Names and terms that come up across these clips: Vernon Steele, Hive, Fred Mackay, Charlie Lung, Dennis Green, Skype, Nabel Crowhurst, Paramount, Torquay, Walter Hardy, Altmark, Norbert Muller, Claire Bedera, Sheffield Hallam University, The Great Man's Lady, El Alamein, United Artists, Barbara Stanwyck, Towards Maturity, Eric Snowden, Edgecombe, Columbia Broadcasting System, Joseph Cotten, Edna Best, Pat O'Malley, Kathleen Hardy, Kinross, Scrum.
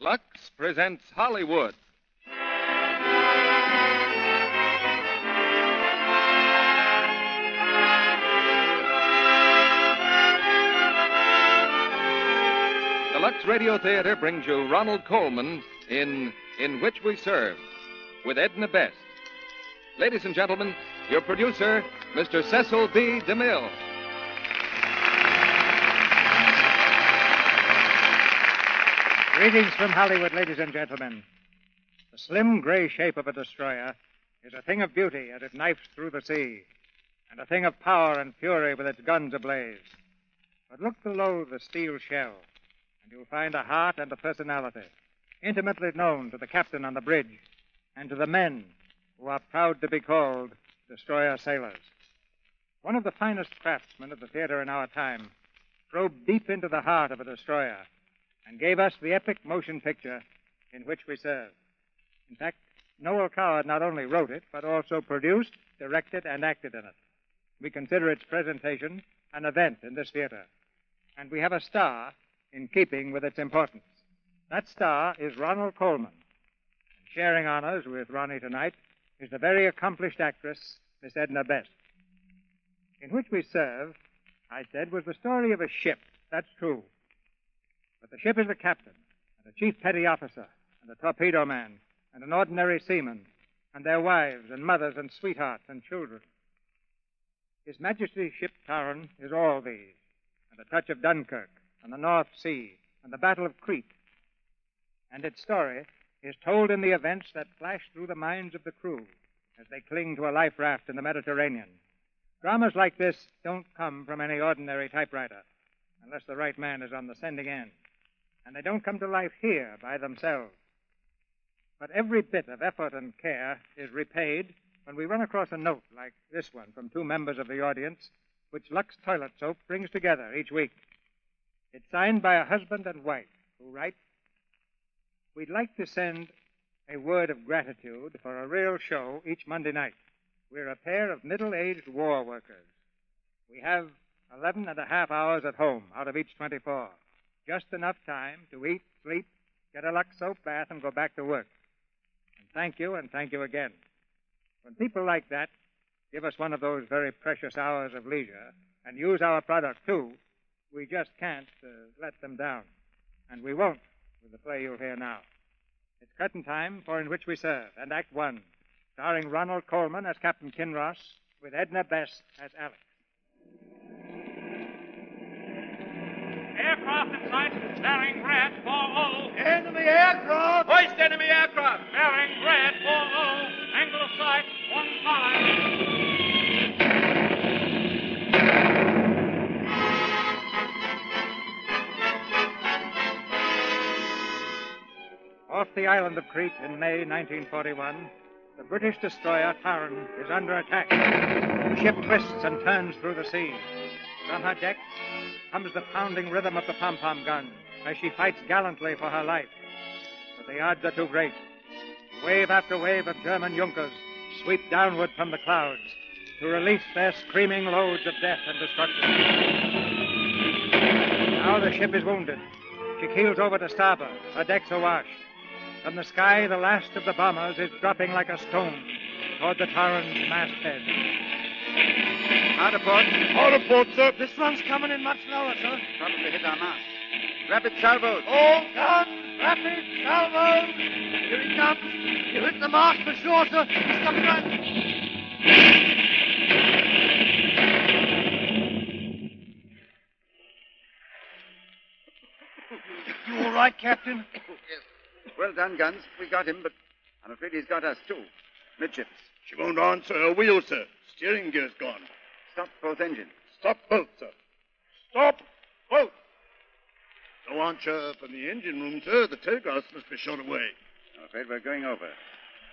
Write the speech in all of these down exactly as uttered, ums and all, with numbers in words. Lux presents Hollywood. The Lux Radio Theater brings you Ronald Colman in In Which We Serve, with Edna Best. Ladies and gentlemen, your producer, Mister Cecil B. DeMille. Greetings from Hollywood, ladies and gentlemen. The slim gray shape of a destroyer is a thing of beauty as it knifes through the sea, and a thing of power and fury with its guns ablaze. But look below the steel shell, and you'll find a heart and a personality intimately known to the captain on the bridge and to the men who are proud to be called destroyer sailors. One of the finest craftsmen of the theater in our time probed deep into the heart of a destroyer and gave us the epic motion picture In Which We Serve. In fact, Noel Coward not only wrote it, but also produced, directed, and acted in it. We consider its presentation an event in this theater, and we have a star in keeping with its importance. That star is Ronald Colman. And sharing honors with Ronnie tonight is the very accomplished actress, Miss Edna Best. In Which We Serve, I said, was the story of a ship. That's true. But the ship is the captain, and a chief petty officer, and a torpedo man, and an ordinary seaman, and their wives, and mothers, and sweethearts, and children. His Majesty's ship Torrin is all these, and a touch of Dunkirk, and the North Sea, and the Battle of Crete. And its story is told in the events that flash through the minds of the crew as they cling to a life raft in the Mediterranean. Dramas like this don't come from any ordinary typewriter, unless the right man is on the sending end. And they don't come to life here by themselves. But every bit of effort and care is repaid when we run across a note like this one from two members of the audience, which Lux Toilet Soap brings together each week. It's signed by a husband and wife who write, "We'd like to send a word of gratitude for a real show each Monday night. We're a pair of middle-aged war workers. We have eleven and a half hours at home out of each twenty-four. Just enough time to eat, sleep, get a Lux soap bath, and go back to work. And thank you, and thank you again." When people like that give us one of those very precious hours of leisure and use our product, too, we just can't uh, let them down. And we won't with the play you'll hear now. It's curtain time for In Which We Serve, and Act One, starring Ronald Colman as Captain Kinross, with Edna Best as Alex. Aircraft in sight, bearing red four oh. Enemy aircraft! Hoist enemy aircraft! Bearing red four oh, angle of sight one five. Off the island of Crete in May nineteen forty-one, the British destroyer Torrin is under attack. The ship twists and turns through the sea. From her deck comes the pounding rhythm of the pom-pom gun as she fights gallantly for her life. The The odds are too great. Wave after wave of German Junkers sweep downward from the clouds to release their screaming loads of death and destruction. Now the ship is wounded. She keels over to starboard. Her decks are washed. From the sky, the last of the bombers is dropping like a stone toward the Torrin's masthead. Out of port. Out of port, sir. This one's coming in much lower, sir. Probably hit our mast. Rapid salvos. All done. Rapid salvos. Here he comes. You hit the mast for sure, sir. He's coming right. You all right, Captain? Yes. Well done, guns. We got him, but I'm afraid he's got us, too. Midships. She won't answer her wheel, sir. Steering gear's gone. Stop both engines. Stop both, sir. Stop both. No answer from the engine room, sir. The telegraphs must be shot away. I'm afraid we're going over.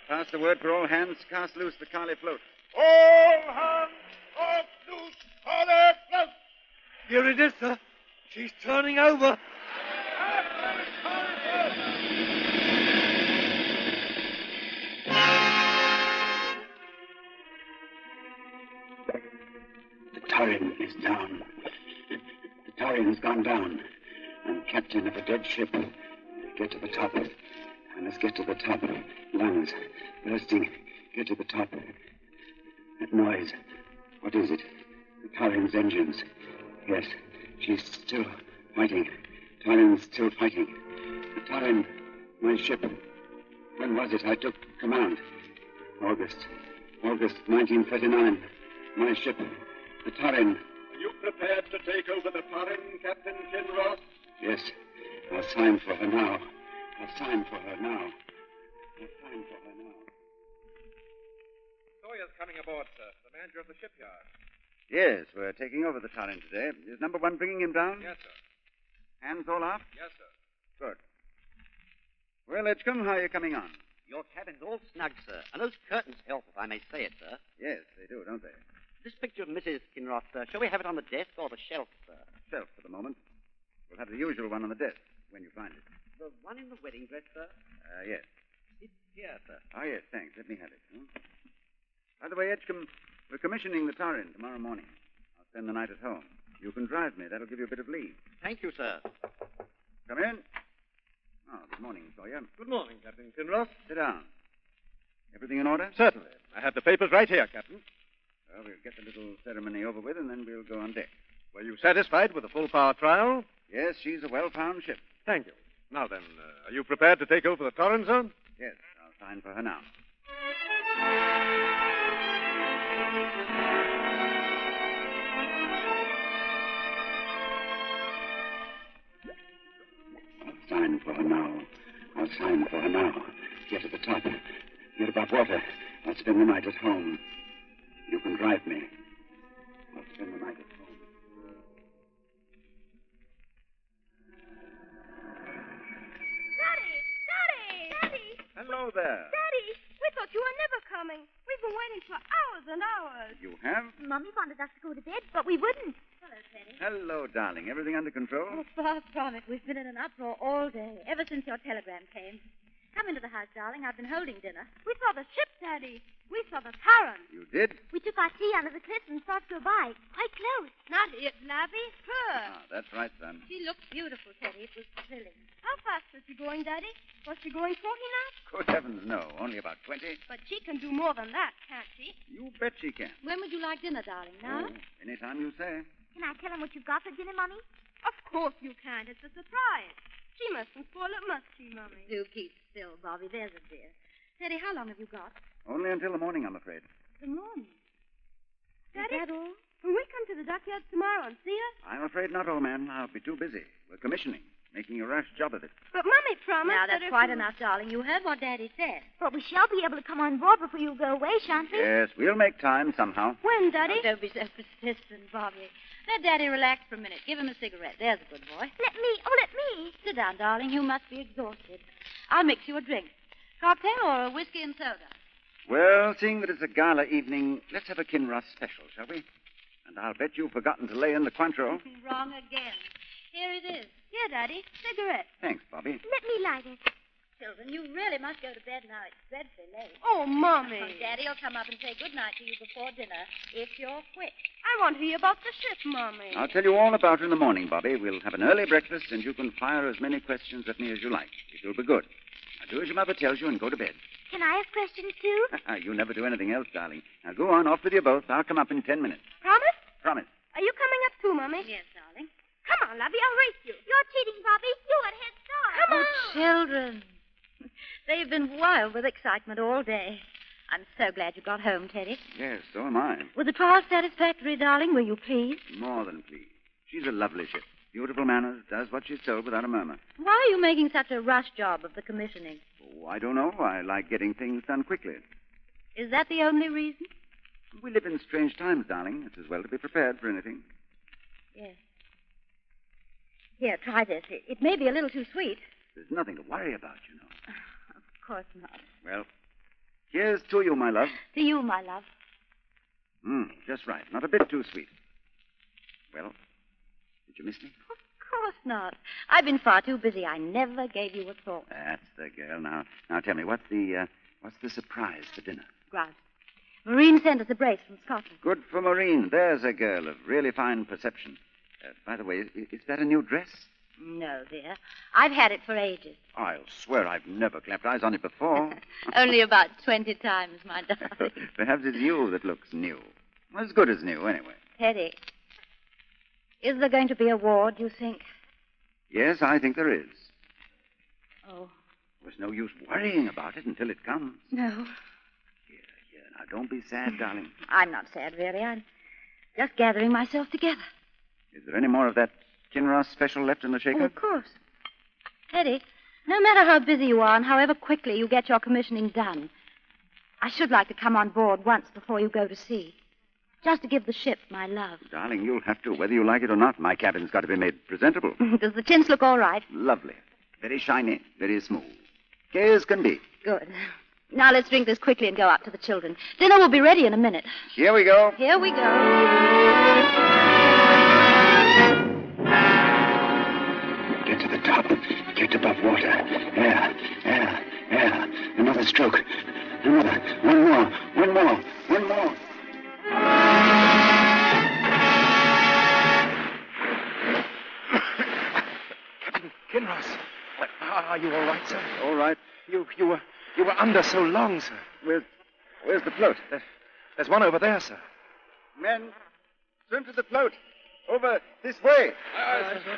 Pass the word for all hands. Cast loose the Carly float. All hands off loose Carly float. Here it is, sir. She's turning over. The Torrin is down. The Torrin has gone down. I'm captain of a dead ship. Get to the top. I must get to the top. Lungs bursting. Get to the top. That noise. What is it? The Torrin's engines. Yes, she's still fighting. Torrin's still fighting. The Torrin, my ship. When was it I took command? August. August nineteen thirty-nine. My ship. The Torrin. Are you prepared to take over the Torrin, Captain Kinross? Yes. I'll sign for her now. I'll sign for her now. I'll sign for her now. Sawyer's coming aboard, sir. The manager of the shipyard. Yes, we're taking over the Torrin today. Is number one bringing him down? Yes, sir. Hands all off? Yes, sir. Good. Well, Edgecombe, how are you coming on? Your cabin's all snug, sir. And those curtains help, if I may say it, sir. Yes, they do, don't they? This picture of Missus Kinross, sir, shall we have it on the desk or the shelf, sir? Shelf for the moment. We'll have the usual one on the desk when you find it. The one in the wedding dress, sir? Uh, yes. It's here, sir. Oh, yes, thanks. Let me have it. Hmm? By the way, Edgecombe, we're commissioning the Torrin tomorrow morning. I'll spend the night at home. You can drive me. That'll give you a bit of leave. Thank you, sir. Come in. Oh, good morning, Sawyer. Good morning, Captain Kinross. Sit down. Everything in order? Certainly. I have the papers right here, Captain. Well, we'll get the little ceremony over with, and then we'll go on deck. Were you satisfied with the full-power trial? Yes, she's a well-found ship. Thank you. Now then, uh, are you prepared to take over the Torrin, sir? Yes, I'll sign for her now. I'll sign for her now. I'll sign for her now. Get at the top. Get above water. I'll spend the night at home. You can drive me. I'll spend the night at home. Daddy! Daddy! Daddy! Hello there. Daddy, we thought you were never coming. We've been waiting for hours and hours. You have? Mummy wanted us to go to bed, but we wouldn't. Hello, Teddy. Hello, darling. Everything under control? Oh, far from it. We've been in an uproar all day, ever since your telegram came. Come into the house, darling. I've been holding dinner. We saw the ship, Daddy. We saw the Torrin. You did? We took our tea under the cliffs and stopped her by. Quite close. Not it, Labby. Her. Ah, that's right, son. She looked beautiful, Teddy. It was thrilling. How fast was she going, Daddy? Was she going forty knots? Good heavens, no. Only about twenty. But she can do more than that, can't she? You bet she can. When would you like dinner, darling? Now? Oh, any time you say. Can I tell him what you've got for dinner, Mummy? Of course you can. It's a surprise. She mustn't spoil it, must she, Mummy? Do keep still, Bobby. There's a dear. Teddy, how long have you got? Only until the morning, I'm afraid. The morning? Daddy? Is that all? Will we come to the dockyard tomorrow and see her? I'm afraid not, old man. I'll be too busy. We're commissioning, making a rash job of it. But Mummy promised. Now, that's that quite we... enough, darling. You heard what Daddy said. But we shall be able to come on board before you go away, shan't we? Yes, we'll make time somehow. When, Daddy? Oh, don't be so persistent, Bobby. Let Daddy relax for a minute. Give him a cigarette. There's a good boy. Let me. Oh, let me. Sit down, darling. You must be exhausted. I'll mix you a drink. Cocktail or a whiskey and soda? Well, seeing that it's a gala evening, let's have a Kinross special, shall we? And I'll bet you've forgotten to lay in the Cointreau. Wrong again. Here it is. Here, Daddy. Cigarette. Thanks, Bobby. Let me light it. children. You really must go to bed now. It's dreadfully late. Oh, Mommy. Oh, Daddy will come up and say goodnight to you before dinner, if you're quick. I want to hear about the ship, Mommy. I'll tell you all about it in the morning, Bobby. We'll have an early breakfast, and you can fire as many questions at me as you like. It'll be good. Now, do as your mother tells you and go to bed. Can I have questions, too? You never do anything else, darling. Now, go on, off with you both. I'll come up in ten minutes. Promise? Promise. Are you coming up, too, Mommy? Yes, darling. Come on, Lovey, I'll race you. You're cheating, Bobby. You at Head Start. Come on. Oh, children. They've been wild with excitement all day. I'm so glad you got home, Teddy. Yes, so am I. Was the trial satisfactory, darling? Were you pleased? More than pleased. She's a lovely ship. Beautiful manners, does what she's told without a murmur. Why are you making such a rush job of the commissioning? Oh, I don't know. I like getting things done quickly. Is that the only reason? We live in strange times, darling. It's as well to be prepared for anything. Yes. Here, try this. It, it may be a little too sweet. There's nothing to worry about, you know. Oh, of course not. Well, here's to you, my love. To you, my love. Hmm, just right. Not a bit too sweet. Well, did you miss me? Of course not. I've been far too busy. I never gave you a thought. That's the girl. Now, now tell me, what's the uh, what's the surprise for dinner? Grouse. Maureen sent us a brace from Scotland. Good for Maureen. There's a girl of really fine perception. Uh, by the way, is, is that a new dress? No, dear. I've had it for ages. I'll swear I've never clapped eyes on it before. Only about twenty times, my darling. Perhaps it's you that looks new. As good as new, anyway. Teddy, is there going to be a war, do you think? Yes, I think there is. Oh. There's no use worrying about it until it comes. No. Here, here. Now, don't be sad, darling. I'm not sad, really. I'm just gathering myself together. Is there any more of that Kinross special left in the shaker? Oh, of course. Eddie, no matter how busy you are and however quickly you get your commissioning done, I should like to come on board once before you go to sea. Just to give the ship my love. Darling, you'll have to, whether you like it or not. My cabin's got to be made presentable. Does the chintz look all right? Lovely. Very shiny. Very smooth. Gay as can be. Good. Now let's drink this quickly and go up to the children. Dinner will be ready in a minute. Here we go. Here we go. Get to the top. Get above water. Air, air, air. Another stroke. Another. One more. One more. One more. Captain Kinross, are you all right, sir? All right. You you were you were under so long, sir. Where's where's the float? There, there's one over there, sir. Men, swim to the float. Over this way. Aye, aye, sir.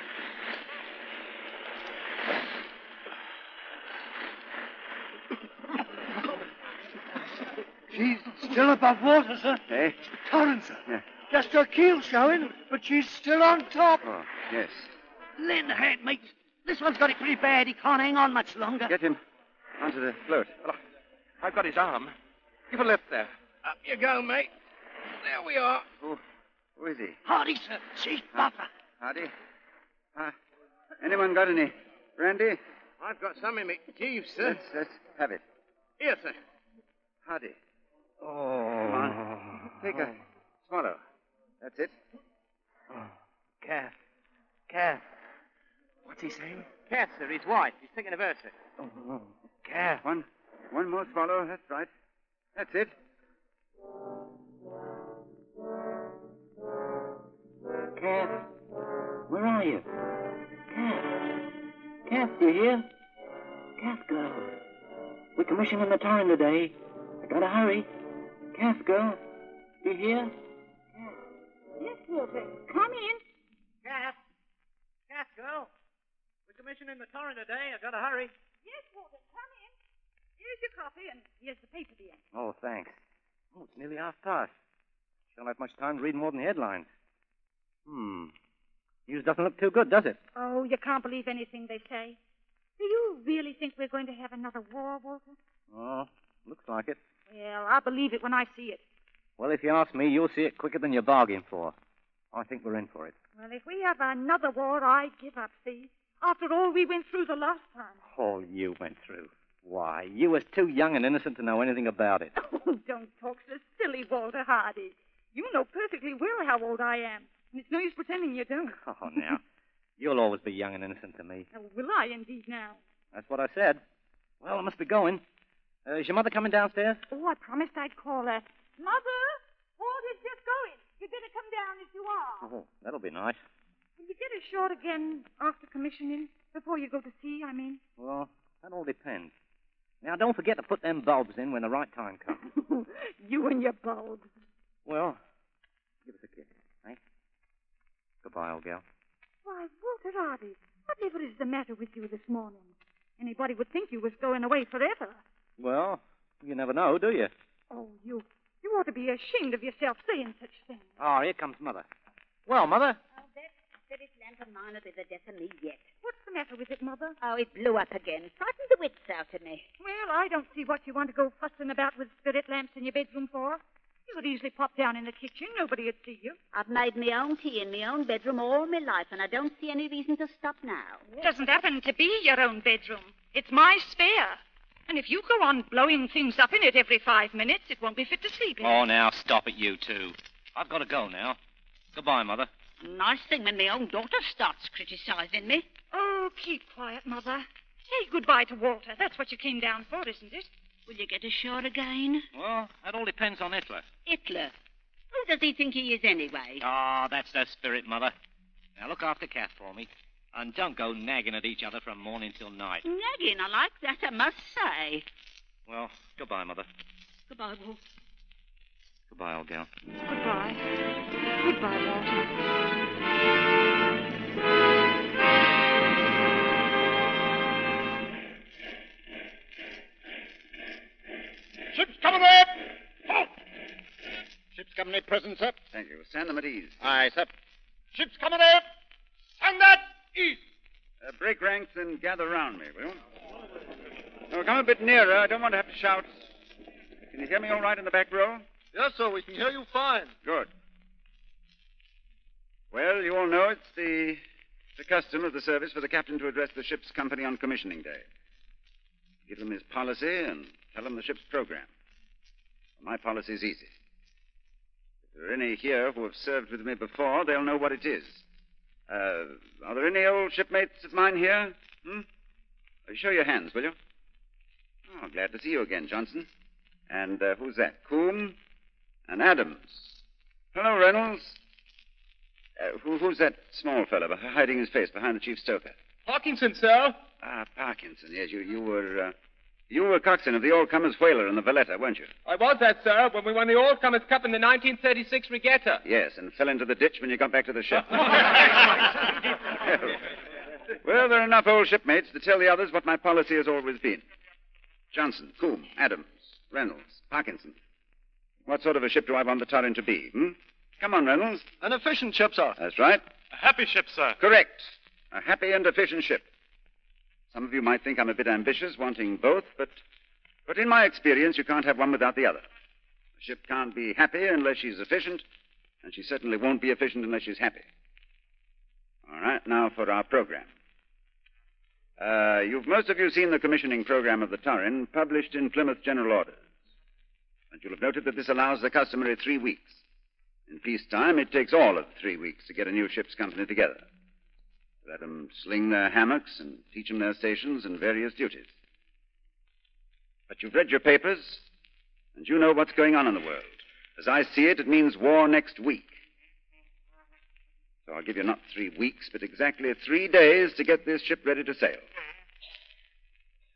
She's still above water, sir. Eh? Torrin, sir. Yeah. Just her keel showing, but she's still on top. Oh, yes. Lend a hand, mate. This one's got it pretty bad. He can't hang on much longer. Get him onto the float. Well, I've got his arm. Give a lift there. Up you go, mate. There we are. Who, who is he? Hardy, sir. Chief Buffer. Hardy? Uh, anyone got any brandy? I've got some in me. Jeeves, sir. Let's, let's have it. Here, sir. Hardy. Oh. Come on. Take a swallow. That's it. Oh. Calf. Calf. What's he saying? Calf, sir. His wife. He's thinking of her, sir. Oh, no. Calf. One, one more swallow. That's right. That's it. Calf. Where are you? Calf. Calf, do you hear? Calf, girl. We're commissioning the Torrin today. I gotta hurry. Calf girl, you hear? Calf. Yes, Wilbur. Come in. Calf. Calf girl. We're commissioning the Torrin today. I gotta hurry. Yes, Wilbur. Come in. Here's your coffee and here's the paper, dear. Oh, thanks. Oh, it's nearly half past. Don't have much time to read more than the headlines. Hmm. News doesn't look too good, does it? Oh, you can't believe anything they say. Do you really think we're going to have another war, Walter? Oh, looks like it. Well, I believe it when I see it. Well, if you ask me, you'll see it quicker than you bargained for. I think we're in for it. Well, if we have another war, I give up, see? After all we went through the last time. All you went through? Why, you was too young and innocent to know anything about it. Oh, don't talk so silly, Walter Hardy. You know perfectly well how old I am. And it's no use pretending you don't. Oh, now, you'll always be young and innocent to me. Oh, will I indeed now? That's what I said. Well, I must be going. Uh, is your mother coming downstairs? Oh, I promised I'd call her. Mother, Walter's just going. You'd better come down if you are. Oh, that'll be nice. Will you get ashore again after commissioning? Before you go to sea, I mean? Well, that all depends. Now, don't forget to put them bulbs in when the right time comes. You and your bulbs. Well, give us a kiss, eh? Goodbye, old gal. Why, Walter Hardy, whatever is the matter with you this morning? Anybody would think you was going away forever. Well, you never know, do you? Oh, you you ought to be ashamed of yourself saying such things. Oh, here comes Mother. Well, Mother... Spirit lamp of mine is the death of me yet. What's the matter with it, Mother? Oh, it blew up again. Frightened the wits out of me. Well, I don't see what you want to go fussing about with spirit lamps in your bedroom for. You could easily pop down in the kitchen. Nobody would see you. I've made my own tea in my own bedroom all my life, and I don't see any reason to stop now. It doesn't happen to be your own bedroom. It's my spare. And if you go on blowing things up in it every five minutes, it won't be fit to sleep in. Oh, now, stop it, you two. I've got to go now. Goodbye, Mother. Nice thing when my own daughter starts criticizing me. Oh, keep quiet, Mother. Say goodbye to Walter. That's what you came down for, isn't it? Will you get ashore again? Well, that all depends on Hitler. Hitler? Who does he think he is anyway? Ah, oh, that's the spirit, Mother. Now look after Kath for me. And don't go nagging at each other from morning till night. Nagging? I like that, I must say. Well, goodbye, Mother. Goodbye, Walter. Goodbye, old gal. Goodbye. Goodbye, Walter. Ship's coming up! Halt! Ship's company present, sir. Thank you. Stand them at ease. Aye, sir. Ship's coming up! Stand at ease! Uh, break ranks and gather round me, will you? Now, come a bit nearer. I don't want to have to shout. Can you hear me all right in the back row? Yes, sir, we can hear you fine. Good. Well, you all know it's the, the custom of the service for the captain to address the ship's company on commissioning day. Give them his policy and tell him the ship's program. Well, my policy's easy. If there are any here who have served with me before, they'll know what it is. Uh, are there any old shipmates of mine here? Hmm? Show your hands, will you? Oh, glad to see you again, Johnson. And uh, who's that? Coombe? And Adams. Hello, Reynolds. Uh, who, who's that small fellow hiding his face behind the chief stoker? Parkinson, sir. Ah, Parkinson. Yes, you you were uh, you were coxswain of the all-comers whaler in the Valletta, weren't you? I was that, sir, when we won the all-comers cup in the nineteen thirty-six regatta. Yes, and fell into the ditch when you got back to the ship. Well, there are enough old shipmates to tell the others what my policy has always been. Johnson, Coombe, Adams, Reynolds, Parkinson. What sort of a ship do I want the Torrin to be, hmm? Come on, Reynolds. An efficient ship, sir. That's right. A happy ship, sir. Correct. A happy and efficient ship. Some of you might think I'm a bit ambitious, wanting both, but... But in my experience, you can't have one without the other. A ship can't be happy unless she's efficient, and she certainly won't be efficient unless she's happy. All right, now for our program. Uh, you've most of you seen the commissioning program of the Torrin, published in Plymouth General Orders. And you'll have noted that this allows the customary three weeks. In peacetime, it takes all of three weeks to get a new ship's company together. Let them sling their hammocks and teach them their stations and various duties. But you've read your papers, and you know what's going on in the world. As I see it, it means war next week. So I'll give you not three weeks, but exactly three days to get this ship ready to sail.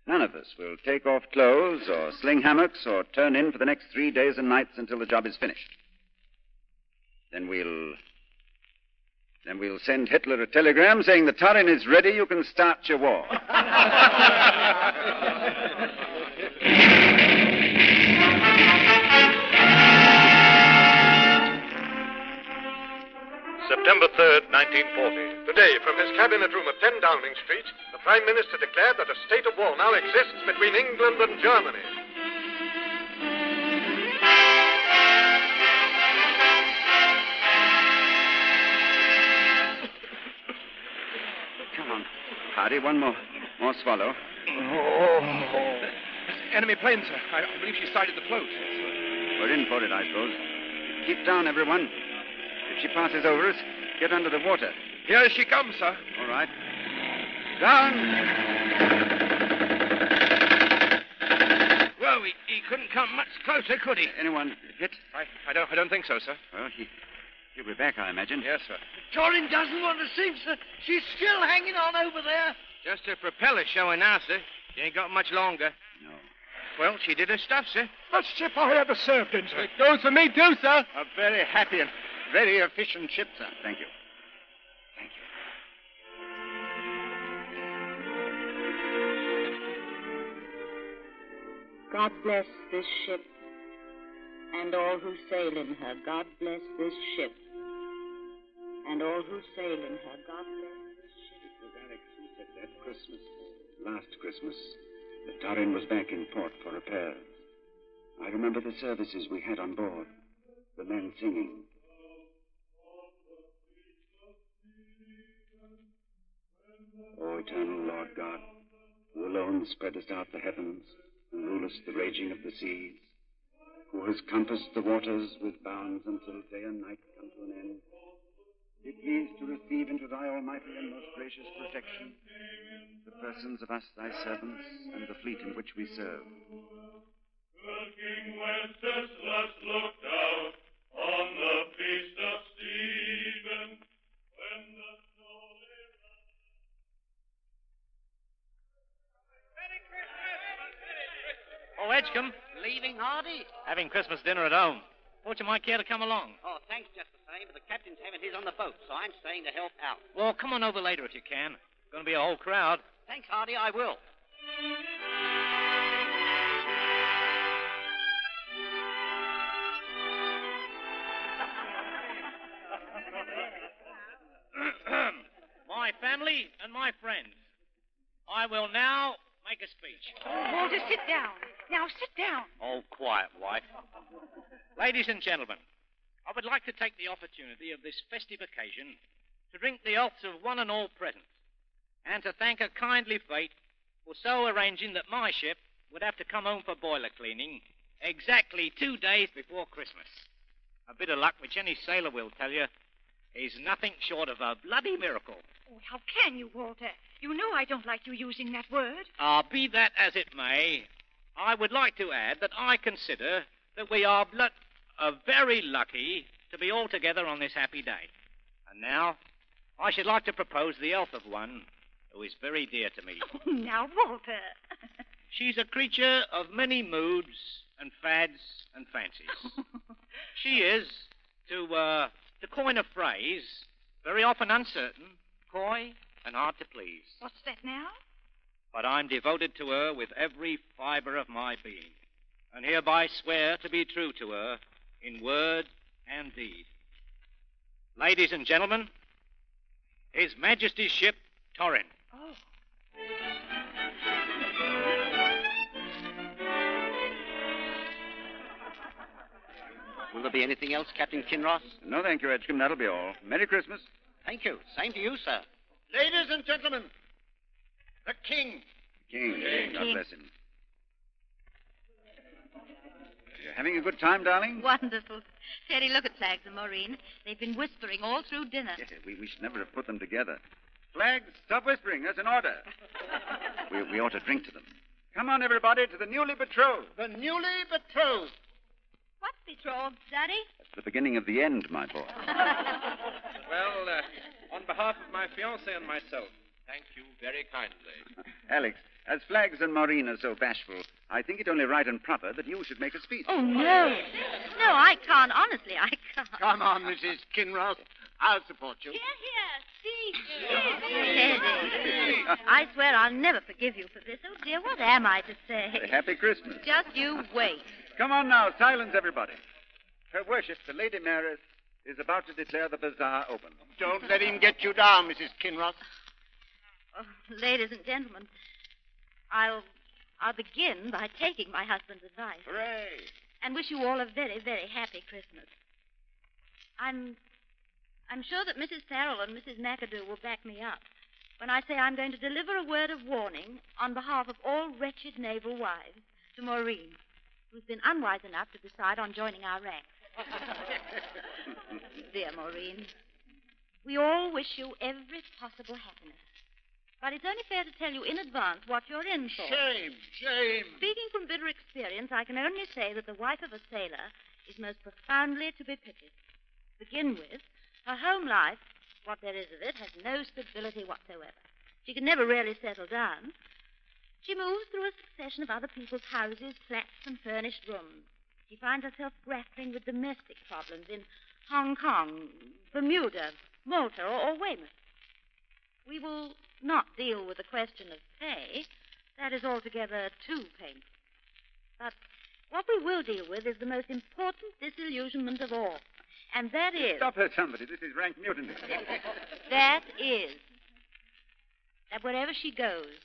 None of us will take off clothes or sling hammocks or turn in for the next three days and nights until the job is finished. Then we'll... Then we'll send Hitler a telegram saying the Torrin is ready, you can start your war. September third, nineteen forty. Today, from his cabinet room at ten Downing Street, the Prime Minister declared that a state of war now exists between England and Germany. Come on, Hardy, one more. More swallow. Oh. Enemy plane, sir. I, I believe she sighted the float. We're in for it, I suppose. Keep down, everyone. If she passes over us, get under the water. Here she comes, sir. All right. Down. couldn't come much closer, could he? Anyone hit? I, I, don't, I don't think so, sir. Well, he, he'll be back, I imagine. Yes, sir. Torrin doesn't want to sink, sir. She's still hanging on over there. Just her propeller showing now, sir. She ain't got much longer. No. Well, she did her stuff, sir. Best ship I ever served in, sir. It goes for me, too, sir. A very happy and very efficient ship, sir. Thank you. Thank you. God bless this ship and all who sail in her. God bless this ship and all who sail in her. God bless this ship. It was Alex who said that Christmas, last Christmas, that Torrin was back in port for repairs. I remember the services we had on board, the men singing. O eternal Lord God, who alone spreadest out the heavens, and rulest the raging of the seas, who has compassed the waters with bounds until day and night come to an end, be pleased to receive into thy almighty and most gracious protection the persons of us, thy servants, and the fleet in which we serve. King Wenceslas looked out on the feast of Stephen when the snow lay round. Merry Christmas! Oh, Edgecombe. Leaving Hardy? Having Christmas dinner at home. Thought you might care to come along. Oh, thanks just the same, but the captain's having his on the boat, so I'm staying to help out. Well, come on over later if you can. Going to be a whole crowd. Thanks, Hardy, I will. My family and my friends, I will now make a speech. Oh, Walter, sit down. Now, sit down. Oh, quiet, wife. Ladies and gentlemen, I would like to take the opportunity of this festive occasion to drink the healths of one and all present, and to thank a kindly fate for so arranging that my ship would have to come home for boiler cleaning exactly two days before Christmas. A bit of luck, which any sailor will tell you, is nothing short of a bloody miracle. Oh, how can you, Walter? You know I don't like you using that word. Ah, be that as it may, I would like to add that I consider that we are blo- uh, very lucky to be all together on this happy day. And now, I should like to propose the health of one who is very dear to me. Oh, now, Walter. She's a creature of many moods and fads and fancies. She is, to, uh, to coin a phrase, very often uncertain, coy, and hard to please. What's that now? But I'm devoted to her with every fibre of my being, and hereby swear to be true to her in word and deed. Ladies and gentlemen, His Majesty's ship, Torrin. Oh. Will there be anything else, Captain Kinross? No, thank you, Edgecombe. That'll be all. Merry Christmas. Thank you. Same to you, sir. Ladies and gentlemen, the King. The King. King. God bless him. You're having a good time, darling? Wonderful. Teddy, look at Flags and Maureen. They've been whispering all through dinner. Yes, we, we should never have put them together. Flags, stop whispering. That's an order. we, we ought to drink to them. Come on, everybody, to the newly betrothed. The newly betrothed. What's betrothed, Daddy? That's the beginning of the end, my boy. Well, uh, on behalf of my fiancée and myself, thank you very kindly. Alex, as Flags and Maureen are so bashful, I think it only right and proper that you should make a speech. Oh, no. No, I can't. Honestly, I can't. Come on, Missus Kinross. I'll support you. Here, here. See. I swear I'll never forgive you for this. Oh, dear, what am I to say? A happy Christmas. Just you wait. Come on now. Silence, everybody. Her Worship, the Lady Mayoress, is about to declare the bazaar open. Don't let him get you down, Missus Kinross. Oh, ladies and gentlemen, I'll I'll begin by taking my husband's advice. Hooray! And wish you all a very, very happy Christmas. I'm I'm sure that Missus Farrell and Missus McAdoo will back me up when I say I'm going to deliver a word of warning on behalf of all wretched naval wives to Maureen, who's been unwise enough to decide on joining our ranks. Dear Maureen, we all wish you every possible happiness. But it's only fair to tell you in advance what you're in for. Shame, shame. Speaking from bitter experience, experience, I can only say that the wife of a sailor is most profoundly to be pitied. To begin with, her home life, what there is of it, has no stability whatsoever. She can never really settle down. She moves through a succession of other people's houses, flats, and furnished rooms. She finds herself grappling with domestic problems in Hong Kong, Bermuda, Malta, or, or Weymouth. We will not deal with the question of pay. That is altogether too painful. But what we will deal with is the most important disillusionment of all, and that is... Stop her, somebody. This is rank mutiny. That is that wherever she goes,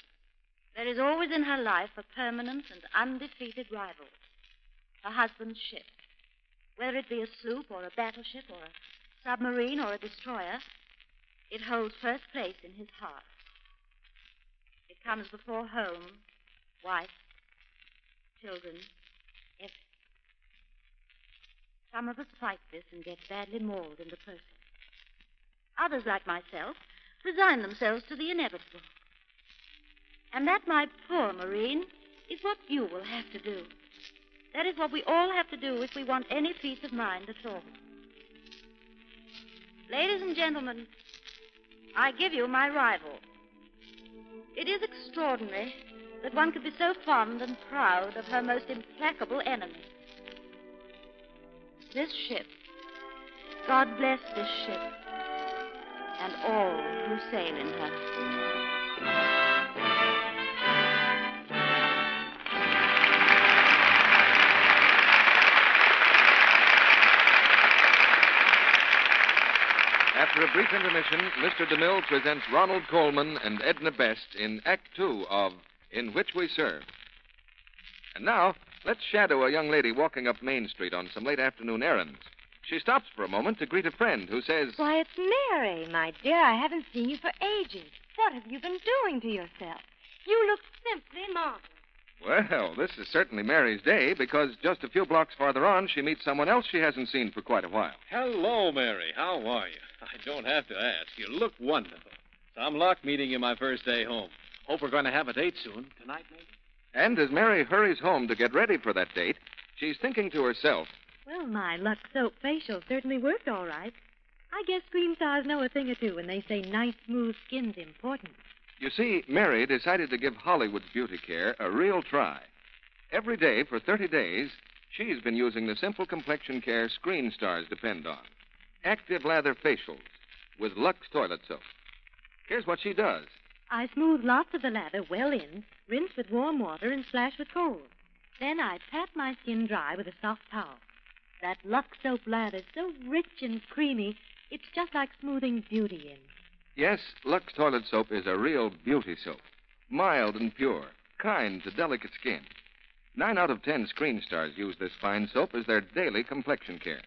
there is always in her life a permanent and undefeated rival, her husband's ship. Whether it be a sloop or a battleship or a submarine or a destroyer, it holds first place in his heart. It comes before home, wife, children, everything. Some of us fight this and get badly mauled in the process. Others, like myself, resign themselves to the inevitable. And that, my poor Marine, is what you will have to do. That is what we all have to do if we want any peace of mind at all. Ladies and gentlemen, I give you my rival. It is extraordinary that one could be so fond and proud of her most implacable enemy. This ship, God bless this ship, and all who sail in her. After a brief intermission, Mister DeMille presents Ronald Colman and Edna Best in Act Two of In Which We Serve. And now, let's shadow a young lady walking up Main Street on some late afternoon errands. She stops for a moment to greet a friend who says... Why, it's Mary, my dear. I haven't seen you for ages. What have you been doing to yourself? You look simply marvelous. Well, this is certainly Mary's day, because just a few blocks farther on, she meets someone else she hasn't seen for quite a while. Hello, Mary. How are you? I don't have to ask. You look wonderful. Tom Locke meeting you my first day home. Hope we're going to have a date soon. Tonight, maybe? And as Mary hurries home to get ready for that date, she's thinking to herself... Well, my Lux Soap facial certainly worked all right. I guess screen stars know a thing or two when they say nice, smooth skin's important. You see, Mary decided to give Hollywood's beauty care a real try. Every day for thirty days, she's been using the simple complexion care screen stars depend on. Active lather facials with Lux Toilet Soap. Here's what she does. I smooth lots of the lather well in, rinse with warm water, and splash with cold. Then I pat my skin dry with a soft towel. That Lux Soap lather's so rich and creamy, it's just like smoothing beauty in. Yes, Lux Toilet Soap is a real beauty soap. Mild and pure, kind to delicate skin. Nine out of ten screen stars use this fine soap as their daily complexion care.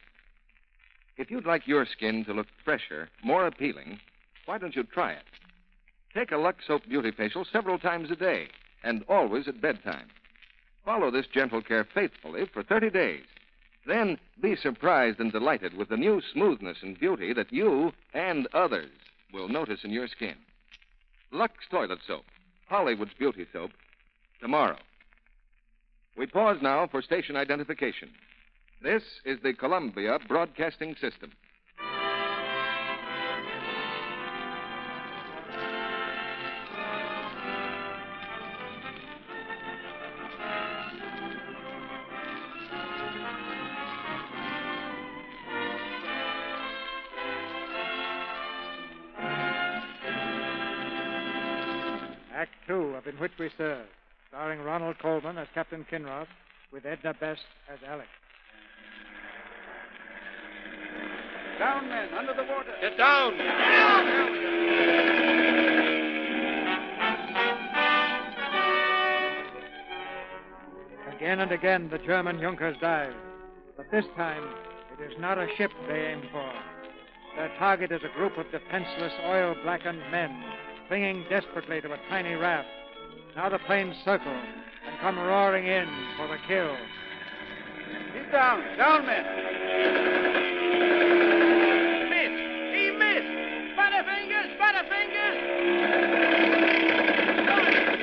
If you'd like your skin to look fresher, more appealing, why don't you try it? Take a Lux Soap beauty facial several times a day and always at bedtime. Follow this gentle care faithfully for thirty days. Then be surprised and delighted with the new smoothness and beauty that you and others will notice in your skin. Lux Toilet Soap, Hollywood's beauty soap, tomorrow. We pause now for station identification. This is the Columbia Broadcasting System. In Which We Serve, starring Ronald Colman as Captain Kinross, with Edna Best as Alex. Down, men, under the water. Get down. Get down. Again and again, the German Junkers dive. But this time, it is not a ship they aim for. Their target is a group of defenseless, oil-blackened men, clinging desperately to a tiny raft. Now the planes circle and come roaring in for the kill. He's down. Down, men. He missed. He missed. Butterfingers, Butterfingers.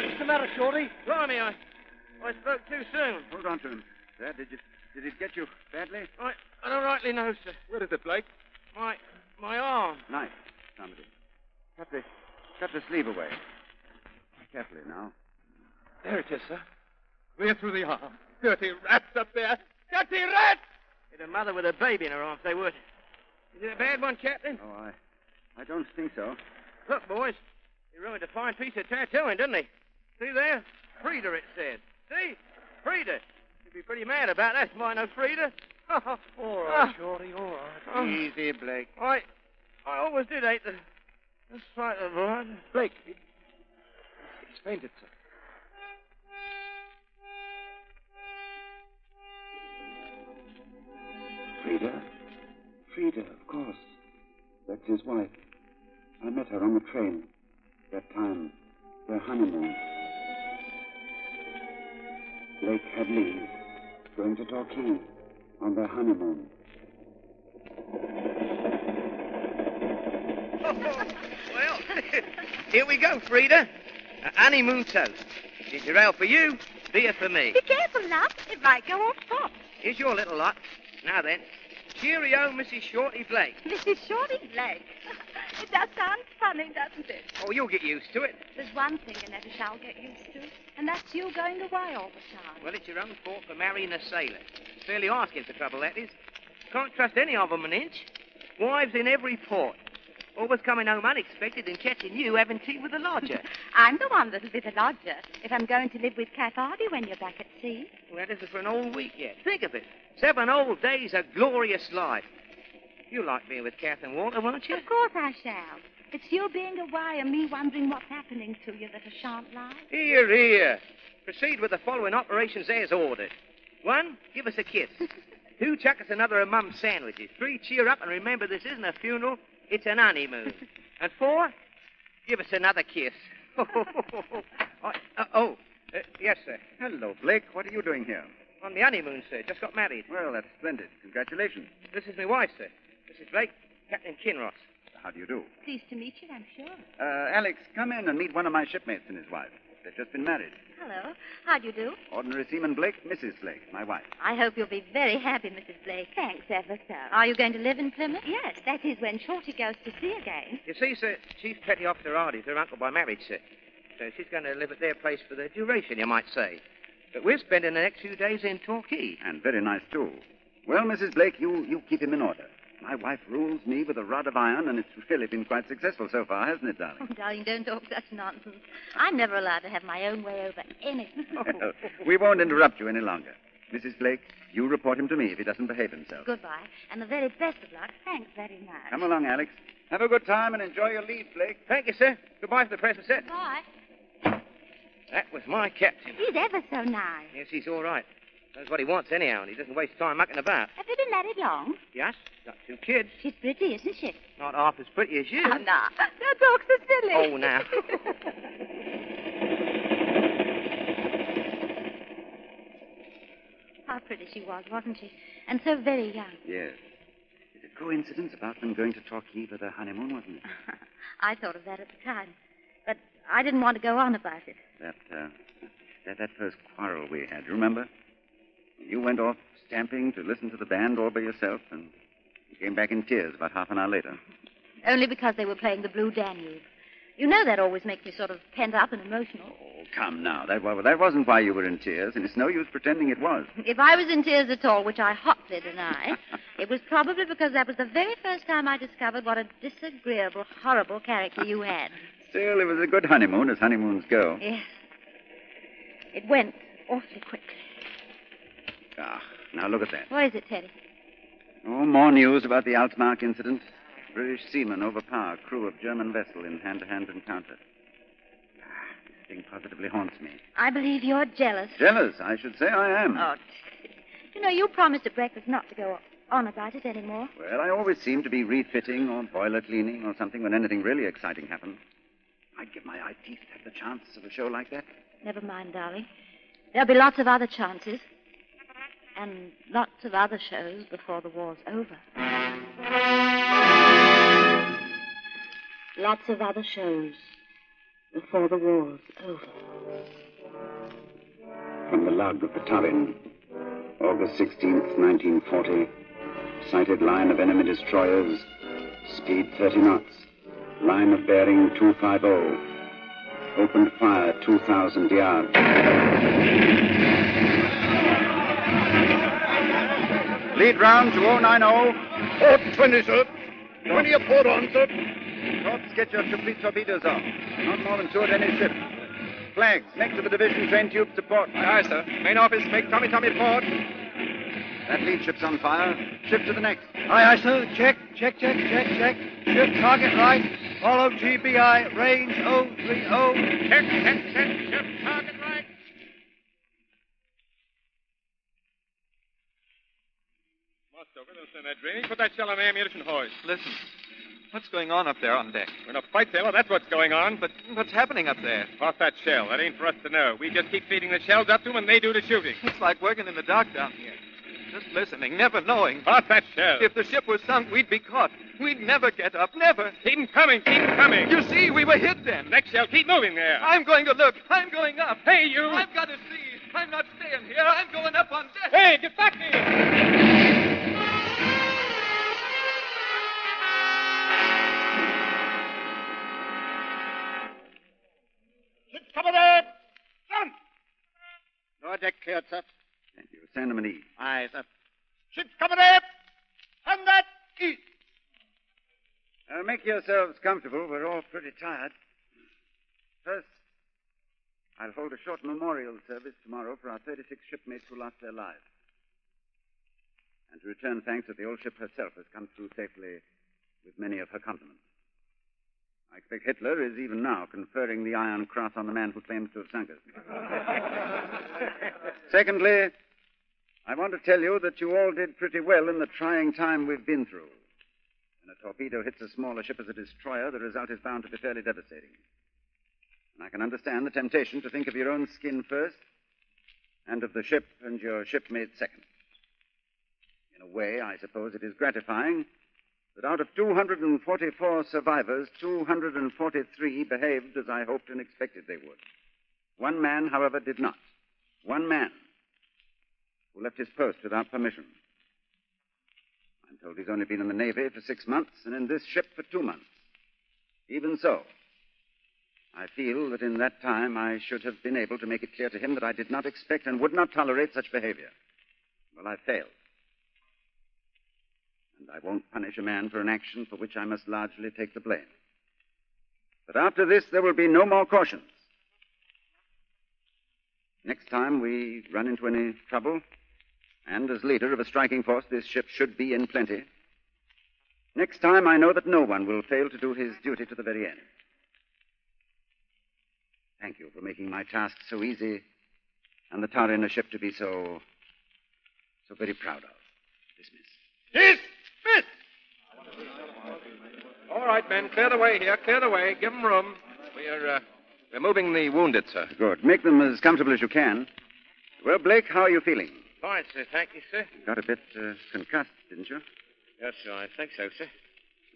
What's the matter, Shorty? Blimey, I... I spoke too soon. Hold on to him. Sir, did you, did it get you badly? I, I don't rightly know, sir. Where is it, Blake? My my arm. Knife. Somebody. Cut the, cut the sleeve away. Carefully now. There it is, sir. Clear through the arm. Dirty rats up there. Dirty rats! It's a mother with a baby in her arm if they would. Is it a bad one, Captain? Oh, I I don't think so. Look, boys. He ruined a fine piece of tattooing, didn't he? See there? Frida, it said. See? Frida. She'd be pretty mad about that, mine, oh, Frida. all right, ah. Shorty, all right. Oh. Easy, Blake. I I always did hate the, the sight of blood. Blake, he, he's fainted, sir. Frida? Frida, of course. That's his wife. I met her on the train. That time, their honeymoon. Blake had leave, going to Torquay on their honeymoon. Well, here we go, Frida. A honeymoon toast. Ginger ale for you, beer for me. Be careful, love. It might go off top. Here's your little lot. Now then, cheerio, Missus Shorty Blake. Missus Shorty Blake? It does sound funny, doesn't it? Oh, you'll get used to it. There's one thing Annette shall get used to, and that's you going away all the time. Well, it's your own fault for marrying a sailor. It's fairly asking for trouble, that is. Can't trust any of them an inch. Wives in every port. Always coming home unexpected and catching you having tea with the lodger. I'm the one that'll be the lodger if I'm going to live with Cat Hardy when you're back at sea. Well, that isn't for an whole week yet. Think of it. Seven whole days of glorious life. You'll like being with Kath and Walter, won't you? Of course I shall. It's you being away and me wondering what's happening to you that I shan't like. Here, here. Proceed with the following operations as ordered. One, give us a kiss. Two, chuck us another of Mum's sandwiches. Three, cheer up and remember this isn't a funeral. It's an honeymoon. And four, give us another kiss. oh, uh, oh. Uh, yes, sir. Hello, Blake. What are you doing here? On the honeymoon, sir. Just got married. Well, that's splendid. Congratulations. This is my wife, sir. Missus Blake, Captain Kinross. How do you do? Pleased to meet you, I'm sure. Uh, Alex, come in and meet one of my shipmates and his wife. They've just been married. Hello. How do you do? Ordinary Seaman Blake, Missus Blake, my wife. I hope you'll be very happy, Missus Blake. Thanks ever so. Are you going to live in Plymouth? Yes, that is when Shorty goes to sea again. You see, sir, Chief Petty Officer Hardy's her uncle by marriage, sir. So she's going to live at their place for the duration, you might say. But we're spending the next few days in Torquay. And very nice, too. Well, Missus Blake, you, you keep him in order. My wife rules me with a rod of iron, and it's really been quite successful so far, hasn't it, darling? Oh, darling, don't talk such nonsense. I'm never allowed to have my own way over anything. Well, we won't interrupt you any longer. Missus Blake, you report him to me if he doesn't behave himself. Goodbye, and the very best of luck. Thanks very much. Come along, Alex. Have a good time and enjoy your leave, Blake. Thank you, sir. Goodbye for the present, sir. Goodbye. That was my captain. He's ever so nice. Yes, he's all right. Knows what he wants anyhow, and he doesn't waste time mucking about. Have you been married long? Yes, got two kids. She's pretty, isn't she? Not half as pretty as you. Oh, no. Nah. Don't talk so silly. Oh, now. How pretty she was, wasn't she? And so very young. Yes. It's a coincidence about them going to Torquay for their honeymoon, wasn't it? I thought of that at the time, but I didn't want to go on about it. That, uh, that, that first quarrel we had, you remember? You went off stamping to listen to the band all by yourself, and you came back in tears about half an hour later. Only because they were playing the Blue Danube. You know that always makes me sort of pent up and emotional. Oh, come now. That, that wasn't why you were in tears, and it's no use pretending it was. If I was in tears at all, which I hotly deny, it was probably because that was the very first time I discovered what a disagreeable, horrible character you had. Still, it was a good honeymoon, as honeymoons go. Yes. It went awfully quickly. Ah, now look at that. What is it, Teddy? Oh, more news about the Altmark incident. British seamen overpower crew of German vessel in hand-to-hand encounter. Ah, this thing positively haunts me. I believe you're jealous. Jealous? I should say I am. Oh, Teddy. You know, you promised at breakfast not to go on about it anymore. Well, I always seem to be refitting or boiler cleaning or something when anything really exciting happens. I'd give my eye teeth to have the chance of a show like that. Never mind, darling. There'll be lots of other chances. And lots of other shows before the war's over. Lots of other shows before the war's over. from the lug of the Torrin. August sixteenth, nineteen forty. Sighted line of enemy destroyers. Speed thirty knots. Line of bearing two fifty. Opened fire two thousand yards. Lead round to oh ninety. Port twenty, sir. twenty a port on, sir. Corps, get your complete torpedoes off. Not more than two at any ship. Flags, next to the division train tubes to port. Aye, aye, sir. Main office, make Tommy Tommy port. That lead ship's on fire. Ship to the next. Aye, aye, sir. Check, check, check, check, check. Ship target right. Follow G B I. Range oh three oh. Check, check, check. Ship target right. Mostover, don't send that range. Put that shell on the ammunition hoist. Listen. What's going on up there on deck? We're in a fight, sailor. That's what's going on. But what's happening up there? Off that shell. That ain't for us to know. We just keep feeding the shells up to them, and they do the shooting. It's like working in the dark down here. Just listening, never knowing. Off that shell. If the ship was sunk, we'd be caught. We'd never get up, never. Keep 'em coming, keep 'em coming. You see, we were hit then. Next shell, keep moving there. I'm going to look. I'm going up. Hey, you. I've got to see. I'm not staying here. I'm going up on deck. Hey, get back here. Ship's coming in. Done. Lower deck cleared, sir. Thank you. Send them an east. Aye, sir. Ship's coming up. And that east. Uh, make yourselves comfortable. We're all pretty tired. First, I'll hold a short memorial service tomorrow for our thirty-six shipmates who lost their lives. And to return thanks that the old ship herself has come through safely with many of her compliments. I expect Hitler is even now conferring the Iron Cross on the man who claims to have sunk us. Secondly, I want to tell you that you all did pretty well in the trying time we've been through. When a torpedo hits a smaller ship as a destroyer, the result is bound to be fairly devastating. And I can understand the temptation to think of your own skin first, and of the ship and your shipmate second. In a way, I suppose it is gratifying that out of two hundred forty-four survivors, two hundred forty-three behaved as I hoped and expected they would. One man, however, did not. One man who left his post without permission. I'm told he's only been in the Navy for six months and in this ship for two months. Even so, I feel that in that time I should have been able to make it clear to him that I did not expect and would not tolerate such behavior. Well, I failed. And I won't punish a man for an action for which I must largely take the blame. But after this, there will be no more cautions. Next time we run into any trouble, and as leader of a striking force, this ship should be in plenty. Next time, I know that no one will fail to do his duty to the very end. Thank you for making my task so easy, and the Torrin a ship to be so, so very proud of. Dismiss. Dismiss! All right, men, clear the way here, clear the way. Give them room. We're, uh, we're moving the wounded, sir. Good. Make them as comfortable as you can. Well, Blake, how are you feeling? Fine, sir. Thank you, sir. You got a bit uh, concussed, didn't you? Yes, sir. I think so, sir.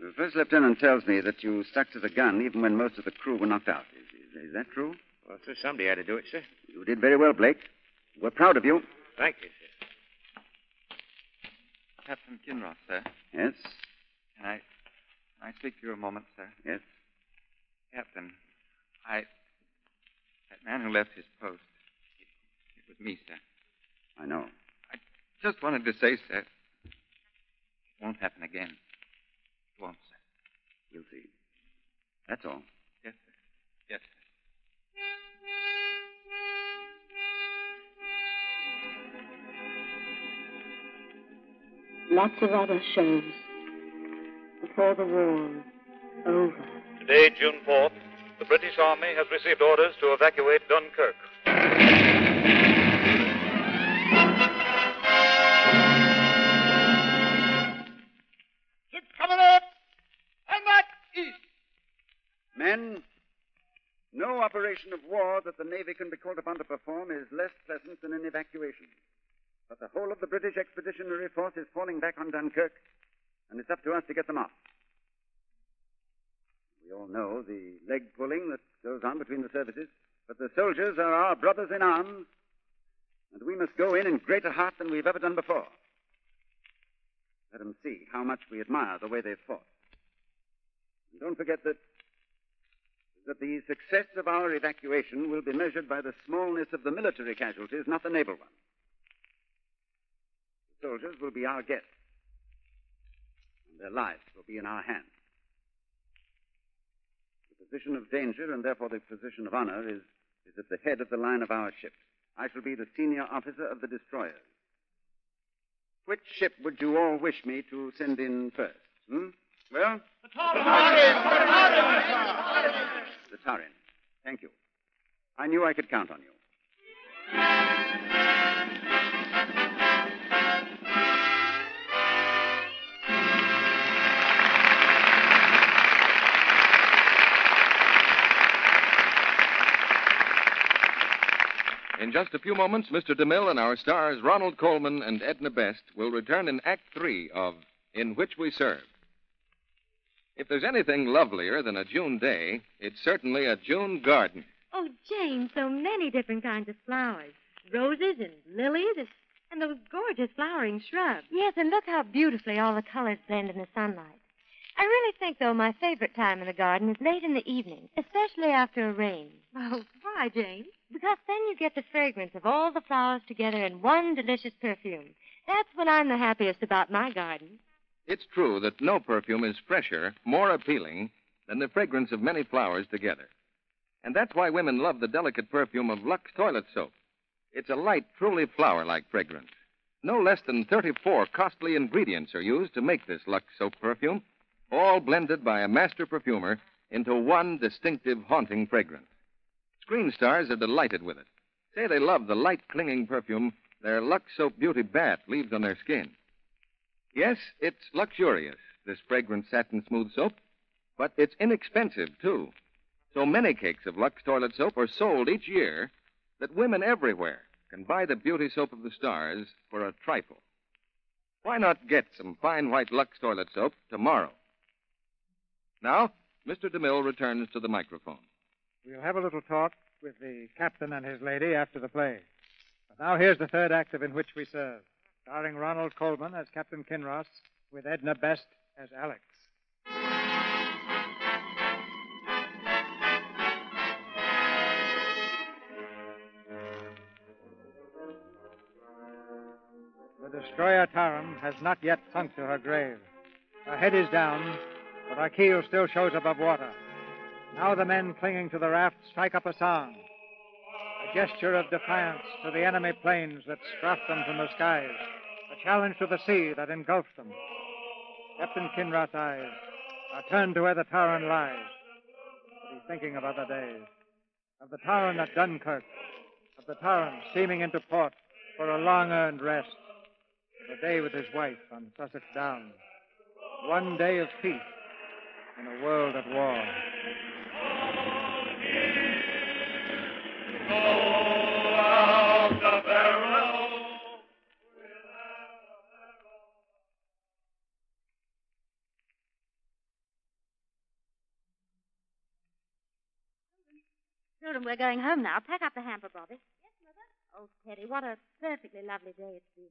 The first lieutenant tells me that you stuck to the gun even when most of the crew were knocked out. Is, is, is that true? Well, sir, somebody had to do it, sir. You did very well, Blake. We're proud of you. Thank you, sir. Captain Kinross, sir. Yes? Can I... Can I speak to you a moment, sir? Yes. Captain, I... That man who left his post, it, it was me, sir. I know. I just wanted to say, sir, it won't happen again. It won't, sir. We'll see. That's all. Yes, sir. Yes, sir. Lots of other shows. Before the war, over. Today, June fourth, the British Army has received orders to evacuate Dunkirk. Ship coming up, and that east. Men, no operation of war that the Navy can be called upon to perform is less pleasant than an evacuation. But the whole of the British Expeditionary Force is falling back on Dunkirk, and it's up to us to get them off. We all know the leg pulling that goes on between the services, but the soldiers are our brothers in arms, and we must go in in greater heart than we've ever done before. Let them see how much we admire the way they've fought. And don't forget that, that the success of our evacuation will be measured by the smallness of the military casualties, not the naval ones. The soldiers will be our guests, and their lives will be in our hands. The position of danger, and therefore the position of honor, is, is at the head of the line of our ships. I shall be the senior officer of the destroyers. Which ship would you all wish me to send in first? Hmm? Well? The Torrin! The Torrin. Thank you. I knew I could count on you. In just a few moments, Mister DeMille and our stars, Ronald Colman and Edna Best, will return in Act Three of In Which We Serve. If there's anything lovelier than a June day, it's certainly a June garden. Oh, Jane, so many different kinds of flowers. Roses and lilies and those gorgeous flowering shrubs. Yes, and look how beautifully all the colors blend in the sunlight. I really think, though, my favorite time in the garden is late in the evening, especially after a rain. Oh, why, Jane? Because then you get the fragrance of all the flowers together in one delicious perfume. That's when I'm the happiest about my garden. It's true that no perfume is fresher, more appealing, than the fragrance of many flowers together. And that's why women love the delicate perfume of Lux Toilet Soap. It's a light, truly flower-like fragrance. No less than thirty-four costly ingredients are used to make this Lux Soap perfume, all blended by a master perfumer into one distinctive, haunting fragrance. Screen stars are delighted with it. Say they love the light, clinging perfume their Lux Soap Beauty Bath leaves on their skin. Yes, it's luxurious, this fragrant satin smooth soap, but it's inexpensive, too. So many cakes of Lux Toilet Soap are sold each year that women everywhere can buy the beauty soap of the stars for a trifle. Why not get some fine white Lux Toilet Soap tomorrow? Now, Mister DeMille returns to the microphone. We'll have a little talk with the captain and his lady after the play. But now here's the third act of In Which We Serve, starring Ronald Colman as Captain Kinross, with Edna Best as Alex. The destroyer Torrin has not yet sunk to her grave. Her head is down, but her keel still shows above water. Now the men clinging to the raft strike up a song, a gesture of defiance to the enemy planes that strapped them from the skies, a challenge to the sea that engulfed them. Captain Kinross' eyes are turned to where the Torrin lies, but he's thinking of other days, of the Torrin at Dunkirk, of the Torrin steaming into port for a long-earned rest, of the day with his wife on Sussex Downs, one day of peace in a world at war. Children, we're going home now. Pack up the hamper, Bobby. Yes, Mother. Oh, Teddy, what a perfectly lovely day it's been.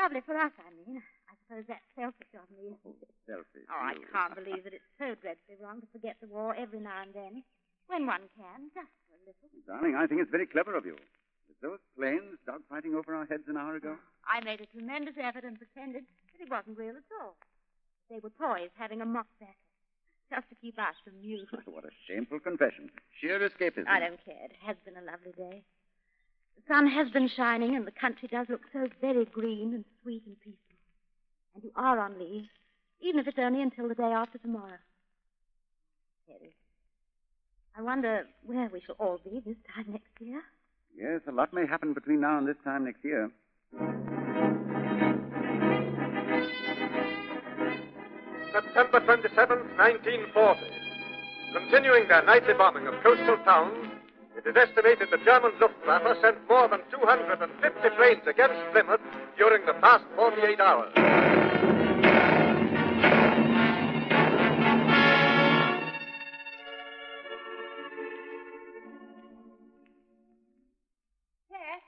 Lovely for us, I mean. I suppose that's selfish of me, isn't it? Selfish. Oh, I can't believe that it's so dreadfully wrong to forget the war every now and then. When one can, just for a little. Darling, I think it's very clever of you. With those planes dogfighting over our heads an hour ago. I made a tremendous effort and pretended that it wasn't real at all. They were toys having a mock battle. Just to keep us amused. What a shameful confession. Sheer escapism. I don't care. It has been a lovely day. The sun has been shining, and the country does look so very green and sweet and peaceful. And you are on leave, even if it's only until the day after tomorrow. Terry, I wonder where we shall all be this time next year. Yes, a lot may happen between now and this time next year. September twenty-seventh, nineteen forty. Continuing their nightly bombing of coastal towns, it is estimated the German Luftwaffe sent more than two hundred fifty planes against Plymouth during the past forty-eight hours. Yes?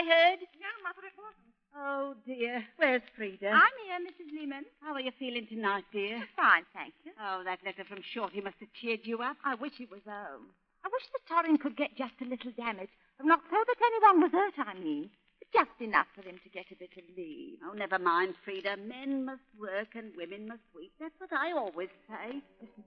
I heard? No, Mother, it wasn't. Oh, dear. Where's Frida? I'm here, Missus Lehman. How are you feeling tonight, dear? I'm fine, thank you. Oh, that letter from Shorty must have cheered you up. I wish he was home. I wish the Torrin could get just a little damage, but not so that anyone was hurt, I mean. Just enough for him to get a bit of leave. Oh, never mind, Frida. Men must work and women must weep. That's what I always say. Listen,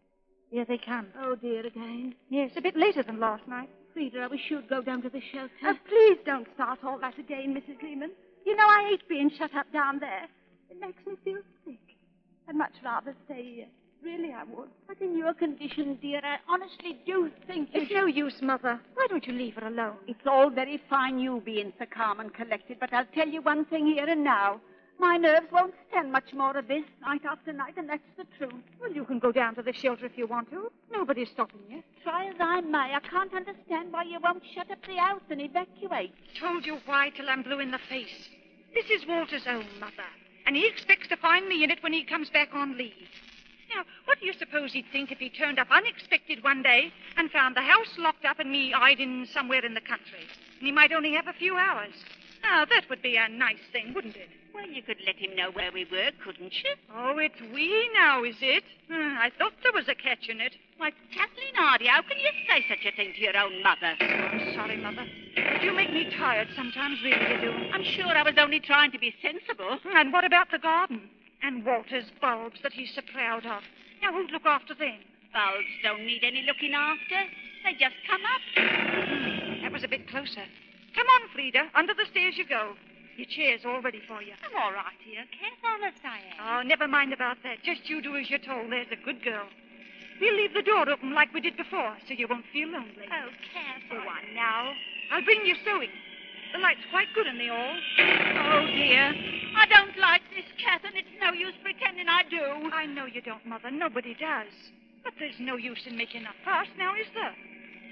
here they come. Oh, dear, again. Yes, a bit later than last night. Frida, I wish you'd go down to the shelter. Oh, please don't start all that again, Missus Lehman. You know I hate being shut up down there. It makes me feel sick. I'd much rather stay here. Really, I would. But in your condition, dear, I honestly do think you... It's no use, Mother. Why don't you leave her alone? It's all very fine you being so calm and collected, but I'll tell you one thing here and now. My nerves won't stand much more of this night after night, and that's the truth. Well, you can go down to the shelter if you want to. Nobody's stopping you. Try as I may, I can't understand why you won't shut up the house and evacuate. Told you why till I'm blue in the face. This is Walter's own, Mother, and he expects to find me in it when he comes back on leave. Now, what do you suppose he'd think if he turned up unexpected one day and found the house locked up and me hid in somewhere in the country? And he might only have a few hours. Now, that would be a nice thing, wouldn't it? Well, you could let him know where we were, couldn't you? Oh, it's we now, is it? Hmm, I thought there was a catch in it. Why, Kathleen Hardy, how can you say such a thing to your own mother? Oh, I'm sorry, Mother. But you make me tired sometimes, really, you do. I'm sure I was only trying to be sensible. And what about the garden? And Walter's bulbs that he's so proud of. Now, who'd look after them? Bulbs don't need any looking after. They just come up. Mm, that was a bit closer. Come on, Frida. Under the stairs you go. Your chair's all ready for you. I'm all right here, Kath. Honest I am. Oh, never mind about that. Just you do as you're told. There's a good girl. We'll leave the door open like we did before, so you won't feel lonely. Oh, Kath. Go on now. I'll bring you sewing. The light's quite good in the hall. Oh, dear. I don't like this, Catherine. It's no use pretending I do. I know you don't, Mother. Nobody does. But there's no use in making a fuss now, is there?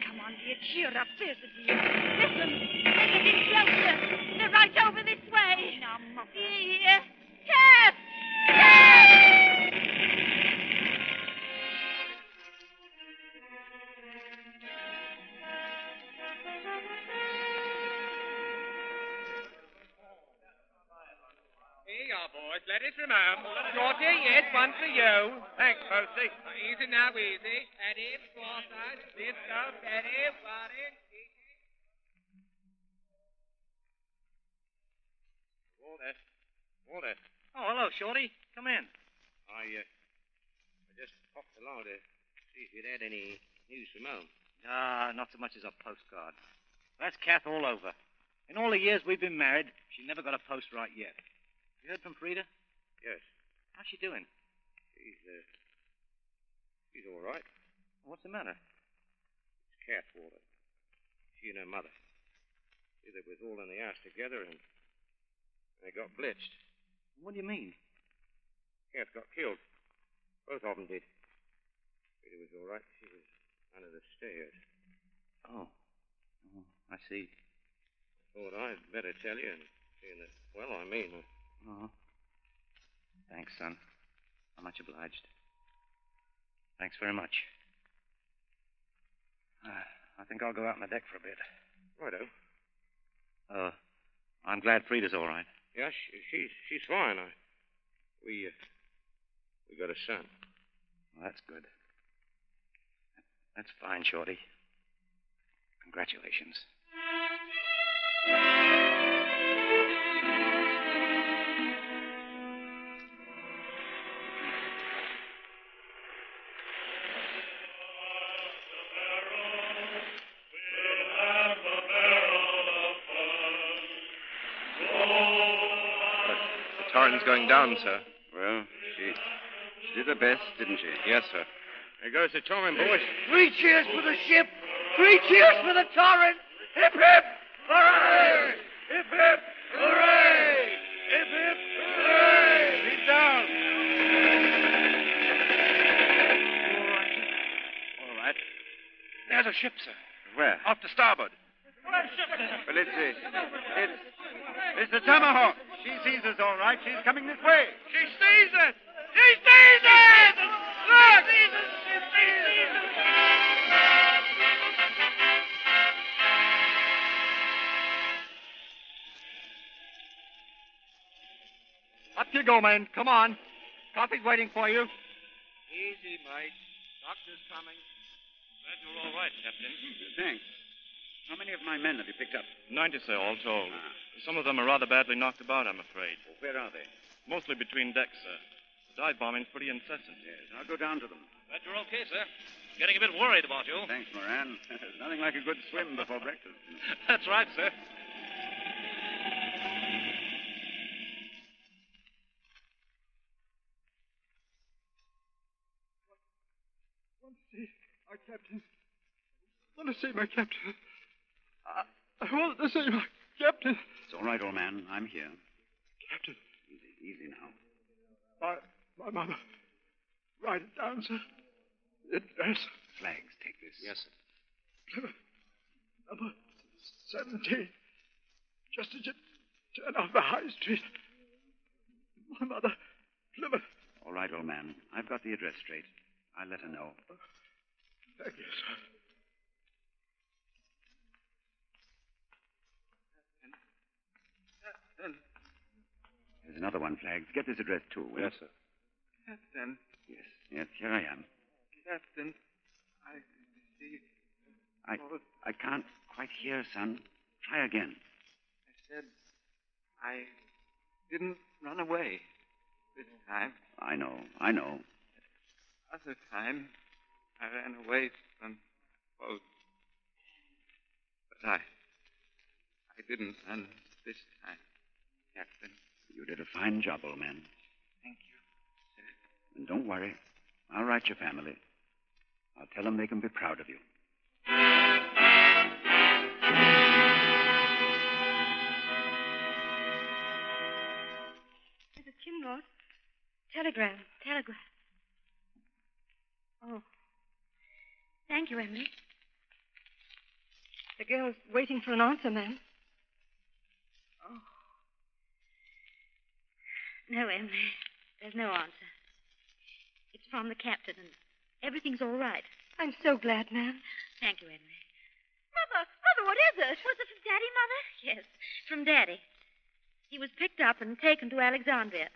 Come on, dear. Cheer up. There's the dear. Listen. They're getting closer. They're right over this way. Oh, now, Mother. Here. Kath! Kath! Boys, letters from home. Shorty, yes, one for you. Thanks, Posty. Uh, easy now, easy. Eddie, Forsyth, this goes, Eddie, Warren, Easy. Walter. Walter. Oh, hello, Shorty. Come in. I, uh, I just popped along to see if you'd had any news from home. Ah, uh, not so much as a postcard. That's Kath all over. In all the years we've been married, she never got a post right yet. You heard from Frida? Yes. How's she doing? She's, uh, she's all right. What's the matter? It's Kath, Walter. She and her mother. See, they was all in the house together and they got blitzed. What do you mean? Kath got killed. Both of them did. Frida was all right. She was under the stairs. Oh. Oh, I see. I thought I'd better tell you and seeing that, well, I mean... Uh, Oh. Thanks, son. I'm much obliged. Thanks very much. Uh, I think I'll go out on the deck for a bit. Righto. Uh, I'm glad Frida's all right. Yeah, she, she's she's fine. I, we uh, we got a son. Well, that's good. That's fine, Shorty. Congratulations. Going down, sir. Well, she, she did her best, didn't she? Yes, sir. There goes the Torrin, boys. Three cheers for the ship! Three cheers for the Torrin! Hip, hip! Hooray! Hip, hip! Hooray! Hip, hip! Hooray! He's down. All right, sir. All right. There's a ship, sir. Where? Off to starboard. Where's the ship, sir? Well, it's the... It's, it's the Tomahawk. She sees us all right. She's coming this way. She sees us! She sees us! Look! She sees us! She sees us! you go, man. Come on. Coffee's waiting for you. Easy, mate. Doctor's coming. Glad you're all right, Captain. Thanks. How many of my men have you picked up? Ninety, sir, all told. Ah. Some of them are rather badly knocked about, I'm afraid. Well, where are they? Mostly between decks, sir. The dive bombing's pretty incessant. Yes, I'll go down to them. Glad you're okay, sir. Getting a bit worried about you. Thanks, Moran. There's nothing like a good swim before breakfast. That's right, sir. I want to see our captain. I want to see my captain. I, I want to see my captain. It's all right, old man. I'm here. Captain. Easy, easy now. My, my mother. Write it down, sir. The address. Flags, take this. Yes, sir. Number seventeen. Just as you turn off the high street. My mother. Plymouth. All right, old man. I've got the address straight. I'll let her know. Uh, thank you, sir. There's another one, Flags. Get this address, too, will yes, you? Yes, sir. Captain. Yes, yes, here I am. Captain, I see... I, I can't quite hear, son. Try again. I said I didn't run away this time. I know, I know. Other time, I ran away from boats. But I... I didn't run this time, Captain. You did a fine job, old man. Thank you, sir. And don't worry. I'll write your family. I'll tell them they can be proud of you. Is it Kinross? Telegram. Telegram. Oh. Thank you, Emily. The girl's waiting for an answer, ma'am. Oh. No, Emily. There's no answer. It's from the captain, and everything's all right. I'm so glad, ma'am. Thank you, Emily. Mother, Mother, what is it? Was it from Daddy, Mother? Yes, from Daddy. He was picked up and taken to Alexandria.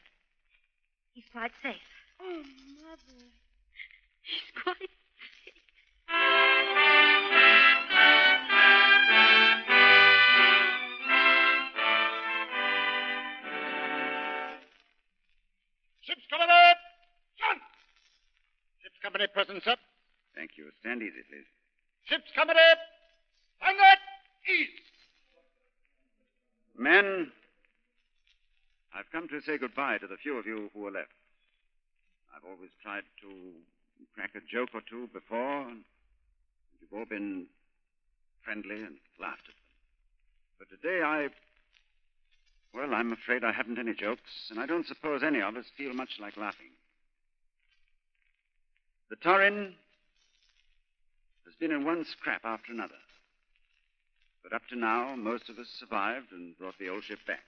He's quite safe. Oh, Mother. He's quite safe. Ship's coming up! John! Ship's company presence up. Thank you. Stand easy, please. Ship's company up. Hang it east. Men, I've come to say goodbye to the few of you who are left. I've always tried to crack a joke or two before, and you've all been friendly and laughed at them. But today I... Well, I'm afraid I haven't any jokes, and I don't suppose any of us feel much like laughing. The Torrin has been in one scrap after another. But up to now, most of us survived and brought the old ship back.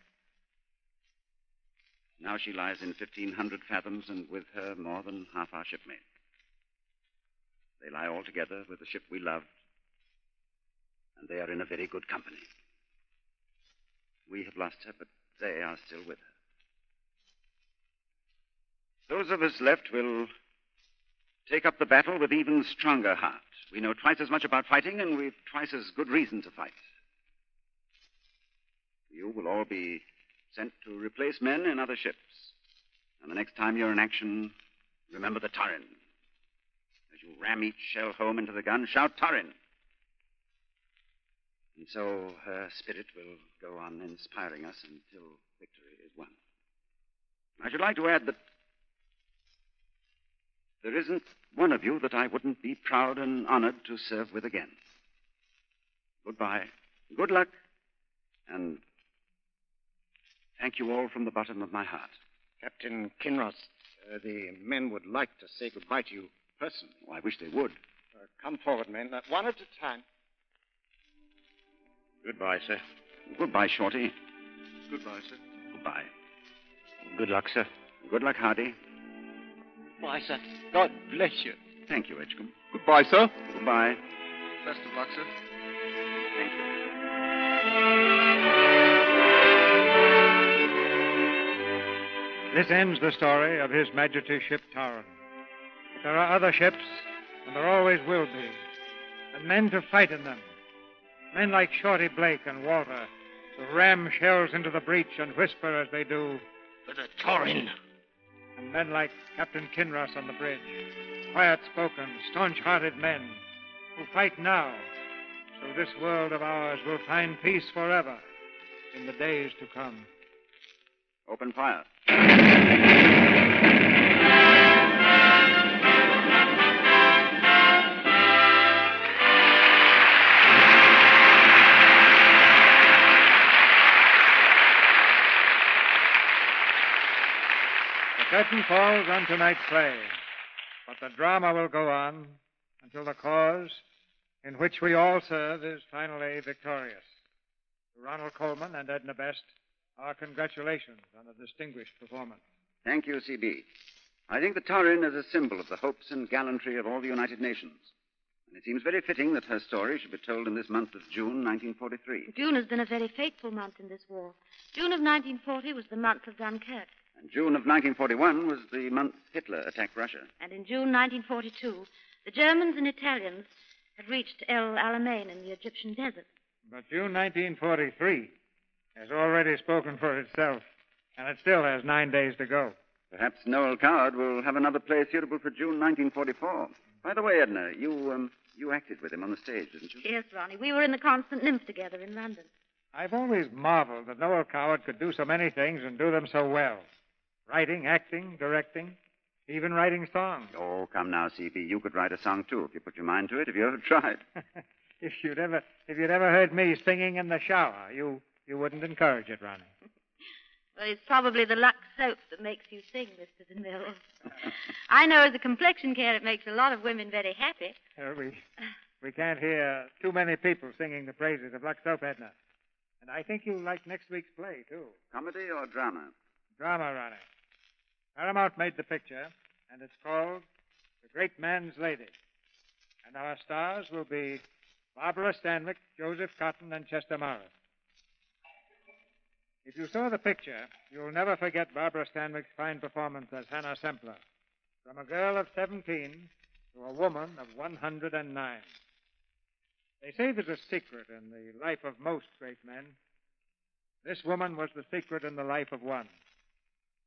Now she lies in fifteen hundred fathoms, and with her more than half our shipmates. They lie all together with the ship we loved, and they are in a very good company. We have lost her, but they are still with her. Those of us left will... take up the battle with even stronger heart. We know twice as much about fighting, and we've twice as good reason to fight. You will all be sent to replace men in other ships. And the next time you're in action, remember the Torrin. As you ram each shell home into the gun, shout Torrin. And so her spirit will go on inspiring us until victory is won. I should like to add that there isn't one of you that I wouldn't be proud and honored to serve with again. Goodbye, good luck, and thank you all from the bottom of my heart. Captain Kinross, uh, the men would like to say goodbye to you personally. Oh, I wish they would. Uh, come forward, men, uh, one at a time. Goodbye, sir. Goodbye, Shorty. Goodbye, sir. Goodbye. Good luck, sir. Good luck, Hardy. Why, sir, God bless you. Thank you, Edgecombe. Goodbye, sir. Goodbye. Best of luck, sir. Thank you. This ends the story of His Majesty's ship Torrin. There are other ships, and there always will be, and men to fight in them. Men like Shorty Blake and Walter, who ram shells into the breach and whisper as they do, "For the Torrin!" And men like Captain Kinross on the bridge, quiet-spoken, staunch-hearted men who fight now, so this world of ours will find peace forever in the days to come. Open fire. The curtain falls on tonight's play, but the drama will go on until the cause in which we all serve is finally victorious. To Ronald Colman and Edna Best, our congratulations on a distinguished performance. Thank you, C B. I think the Torrin is a symbol of the hopes and gallantry of all the United Nations. And it seems very fitting that her story should be told in this month of June, nineteen forty-three. June has been a very fateful month in this war. June of nineteen forty was the month of Dunkirk. And June of nineteen forty-one was the month Hitler attacked Russia. And in June nineteen forty-two, the Germans and Italians had reached El Alamein in the Egyptian desert. But June nineteen forty-three has already spoken for itself, and it still has nine days to go. Perhaps Noel Coward will have another play suitable for June nineteen forty-four. By the way, Edna, you um, you acted with him on the stage, didn't you? Yes, Ronnie. We were in the Constant Nymph together in London. I've always marveled that Noel Coward could do so many things and do them so well. Writing, acting, directing, even writing songs. Oh, come now, C B. You could write a song, too, if you put your mind to it, if you ever tried. if you'd ever if you'd ever heard me singing in the shower, you, you wouldn't encourage it, Ronnie. Well, it's probably the Lux Soap that makes you sing, Mister DeMille. I know as a complexion care it makes a lot of women very happy. Uh, we, we can't hear too many people singing the praises of Lux Soap, Edna. And I think you'll like next week's play, too. Comedy or drama? Drama, Ronnie. Paramount made the picture, and it's called The Great Man's Lady. And our stars will be Barbara Stanwyck, Joseph Cotten, and Chester Morris. If you saw the picture, you'll never forget Barbara Stanwyck's fine performance as Hannah Sempler, from a girl of seventeen to a woman of one hundred nine. They say there's a secret in the life of most great men. This woman was the secret in the life of one.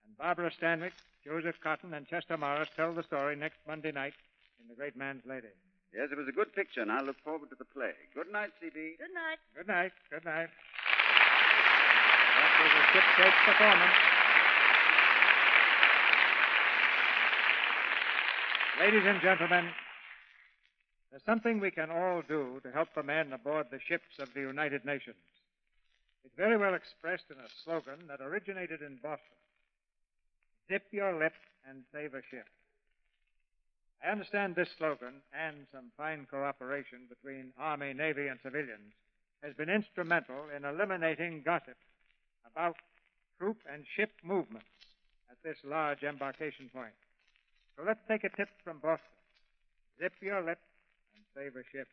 And Barbara Stanwyck, Joseph Cotten, and Chester Morris tell the story next Monday night in The Great Man's Lady. Yes, it was a good picture, and I look forward to the play. Good night, C B. Good night. Good night. Good night. That was a shipshape performance. Ladies and gentlemen, there's something we can all do to help the men aboard the ships of the United Nations. It's very well expressed in a slogan that originated in Boston. Dip your lip and save a ship. I understand this slogan and some fine cooperation between Army, Navy, and civilians has been instrumental in eliminating gossip about troop and ship movements at this large embarkation point. So let's take a tip from Boston. Dip your lip and save a ship.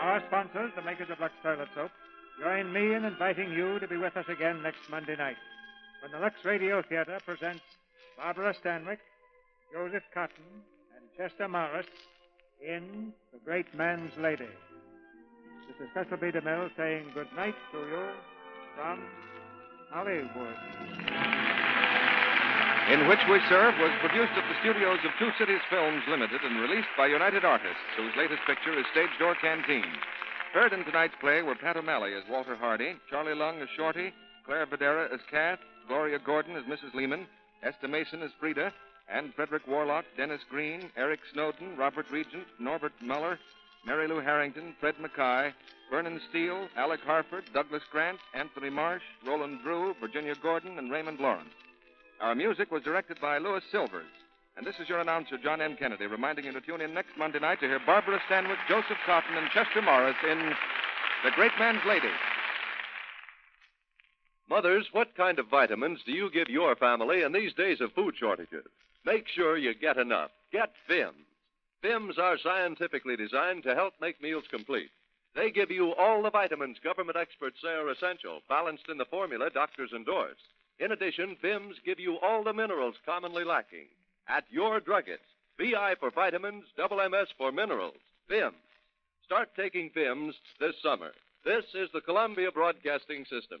Our sponsors, the makers of Lux Toilet Soap, join me in inviting you to be with us again next Monday night when the Lux Radio Theater presents Barbara Stanwyck, Joseph Cotten, and Chester Morris in The Great Man's Lady. This is Cecil B. DeMille saying good night to you from Hollywood. In Which We Serve was produced at the studios of Two Cities Films Limited and released by United Artists, whose latest picture is Stage Door Canteen. Heard in tonight's play were Pat O'Malley as Walter Hardy, Charlie Lung as Shorty, Claire Bedera as Cat, Gloria Gordon as Missus Lehman, Esther Mason as Frida, and Frederick Warlock, Dennis Green, Eric Snowden, Robert Regent, Norbert Muller, Mary Lou Harrington, Fred Mackay, Vernon Steele, Alec Harford, Douglas Grant, Anthony Marsh, Roland Drew, Virginia Gordon, and Raymond Lawrence. Our music was directed by Louis Silvers. And this is your announcer, John M. Kennedy, reminding you to tune in next Monday night to hear Barbara Stanwyck, Joseph Cotten, and Chester Morris in The Great Man's Lady. Mothers, what kind of vitamins do you give your family in these days of food shortages? Make sure you get enough. Get F I M S. F I M S are scientifically designed to help make meals complete. They give you all the vitamins government experts say are essential, balanced in the formula doctors endorse. In addition, FIMS give you all the minerals commonly lacking. At your druggist, V I for vitamins, double M S for minerals, FIMS. Start taking FIMS this summer. This is the Columbia Broadcasting System.